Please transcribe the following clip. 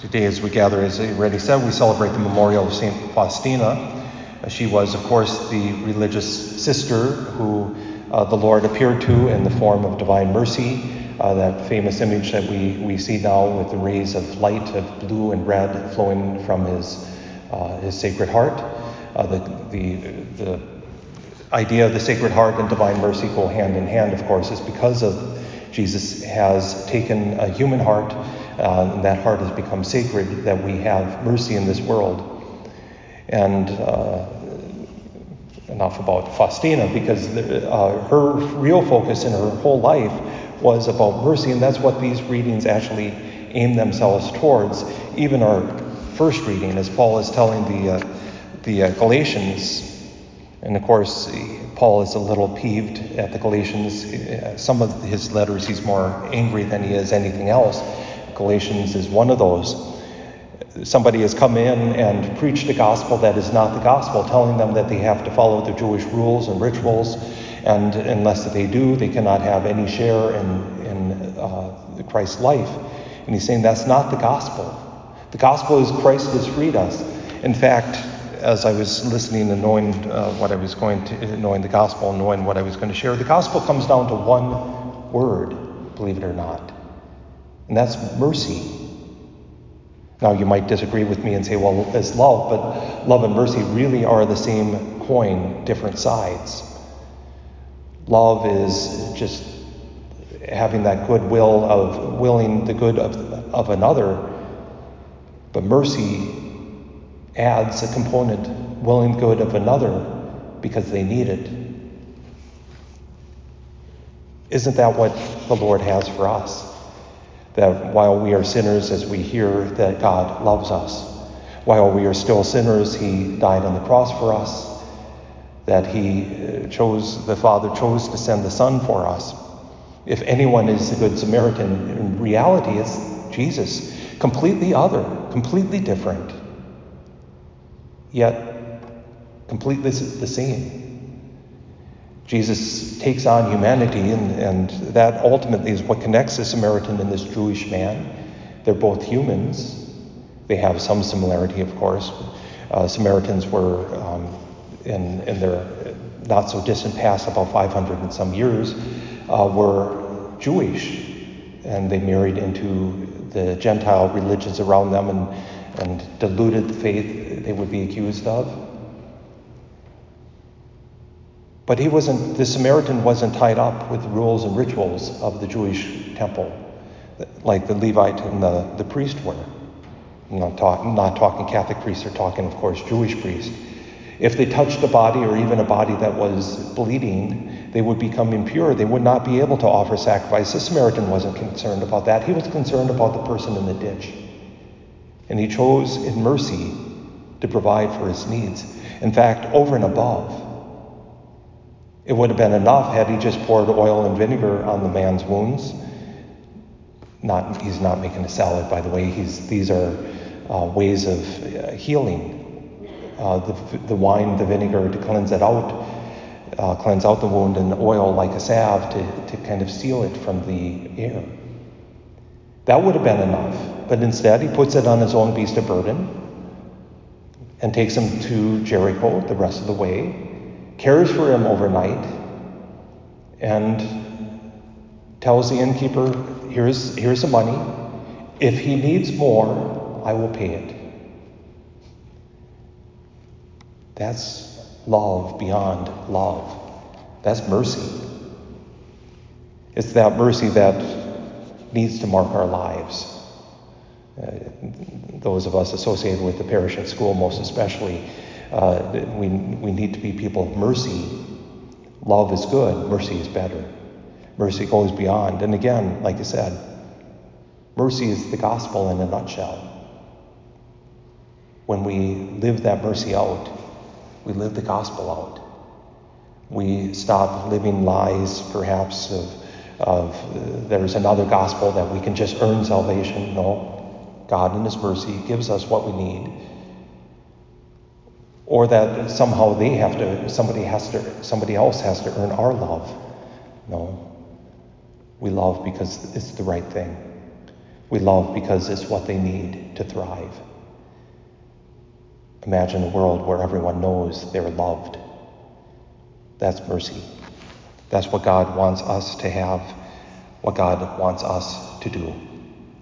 Today, as we gather, as I already said, we celebrate the memorial of St. Faustina. She was, of course, the religious sister who the Lord appeared to in the form of divine mercy, that famous image that we see now with the rays of light of blue and red flowing from his sacred heart. The idea of the sacred heart and divine mercy go hand in hand, of course, is because of Jesus has taken a human heart, and that heart has become sacred, that we have mercy in this world. And enough about Faustina, because her real focus in her whole life was about mercy, and that's what these readings actually aim themselves towards. Even our first reading, as Paul is telling the Galatians, and of course Paul is a little peeved at the Galatians. Some of his letters he's more angry than he is anything else. Galatians is one of those. Somebody has come in and preached the gospel that is not the gospel, telling them that they have to follow the Jewish rules and rituals, and unless they do, they cannot have any share in Christ's life. And he's saying that's not the gospel. The gospel is Christ has freed us. In fact, as I was listening and knowing the gospel and knowing what I was going to share, the gospel comes down to one word, believe it or not, and that's mercy. Now, you might disagree with me and say, well, it's love, but love and mercy really are the same coin, different sides. Love is just having that goodwill of willing the good of another, but mercy adds a component, willing the good of another because they need it. Isn't that what the Lord has for us? That while we are sinners, as we hear, that God loves us. While we are still sinners, he died on the cross for us. That the Father chose to send the Son for us. If anyone is the Good Samaritan, in reality, it's Jesus. Completely other, completely different, yet completely the same. Jesus takes on humanity, and that ultimately is what connects the Samaritan and this Jewish man. They're both humans. They have some similarity, of course. Samaritans were in their not so distant past, about 500 and some years, were Jewish, and they married into the Gentile religions around them and diluted the faith they would be accused of. But the Samaritan wasn't tied up with the rules and rituals of the Jewish temple, like the Levite and the priest were. I'm not talking Catholic priests, they're talking, of course, Jewish priests. If they touched a body or even a body that was bleeding, they would become impure. They would not be able to offer sacrifice. The Samaritan wasn't concerned about that. He was concerned about the person in the ditch. And he chose in mercy to provide for his needs. In fact, over and above. It would have been enough had he just poured oil and vinegar on the man's wounds. He's not making a salad, by the way. These are ways of healing. The wine, the vinegar, to cleanse it out, cleanse out the wound, and oil like a salve to kind of seal it from the air. That would have been enough. But instead, he puts it on his own beast of burden and takes him to Jericho the rest of the way, cares for him overnight, and tells the innkeeper, here's some money. If he needs more, I will pay it. That's love beyond love. That's mercy. It's that mercy that needs to mark our lives. Those of us associated with the parish and school most especially, we need to be people of mercy. Love is good. Mercy is better. Mercy goes beyond. And again, like I said, mercy is the gospel in a nutshell. When we live that mercy out, we live the gospel out. We stop living lies, perhaps, of there's another gospel that we can just earn salvation. No, God in his mercy gives us what we need. Or that somehow somebody else has to earn our love. No, we love because it's the right thing. We love because it's what they need to thrive. Imagine a world where everyone knows they're loved. That's mercy. That's what God wants us to have, what God wants us to do.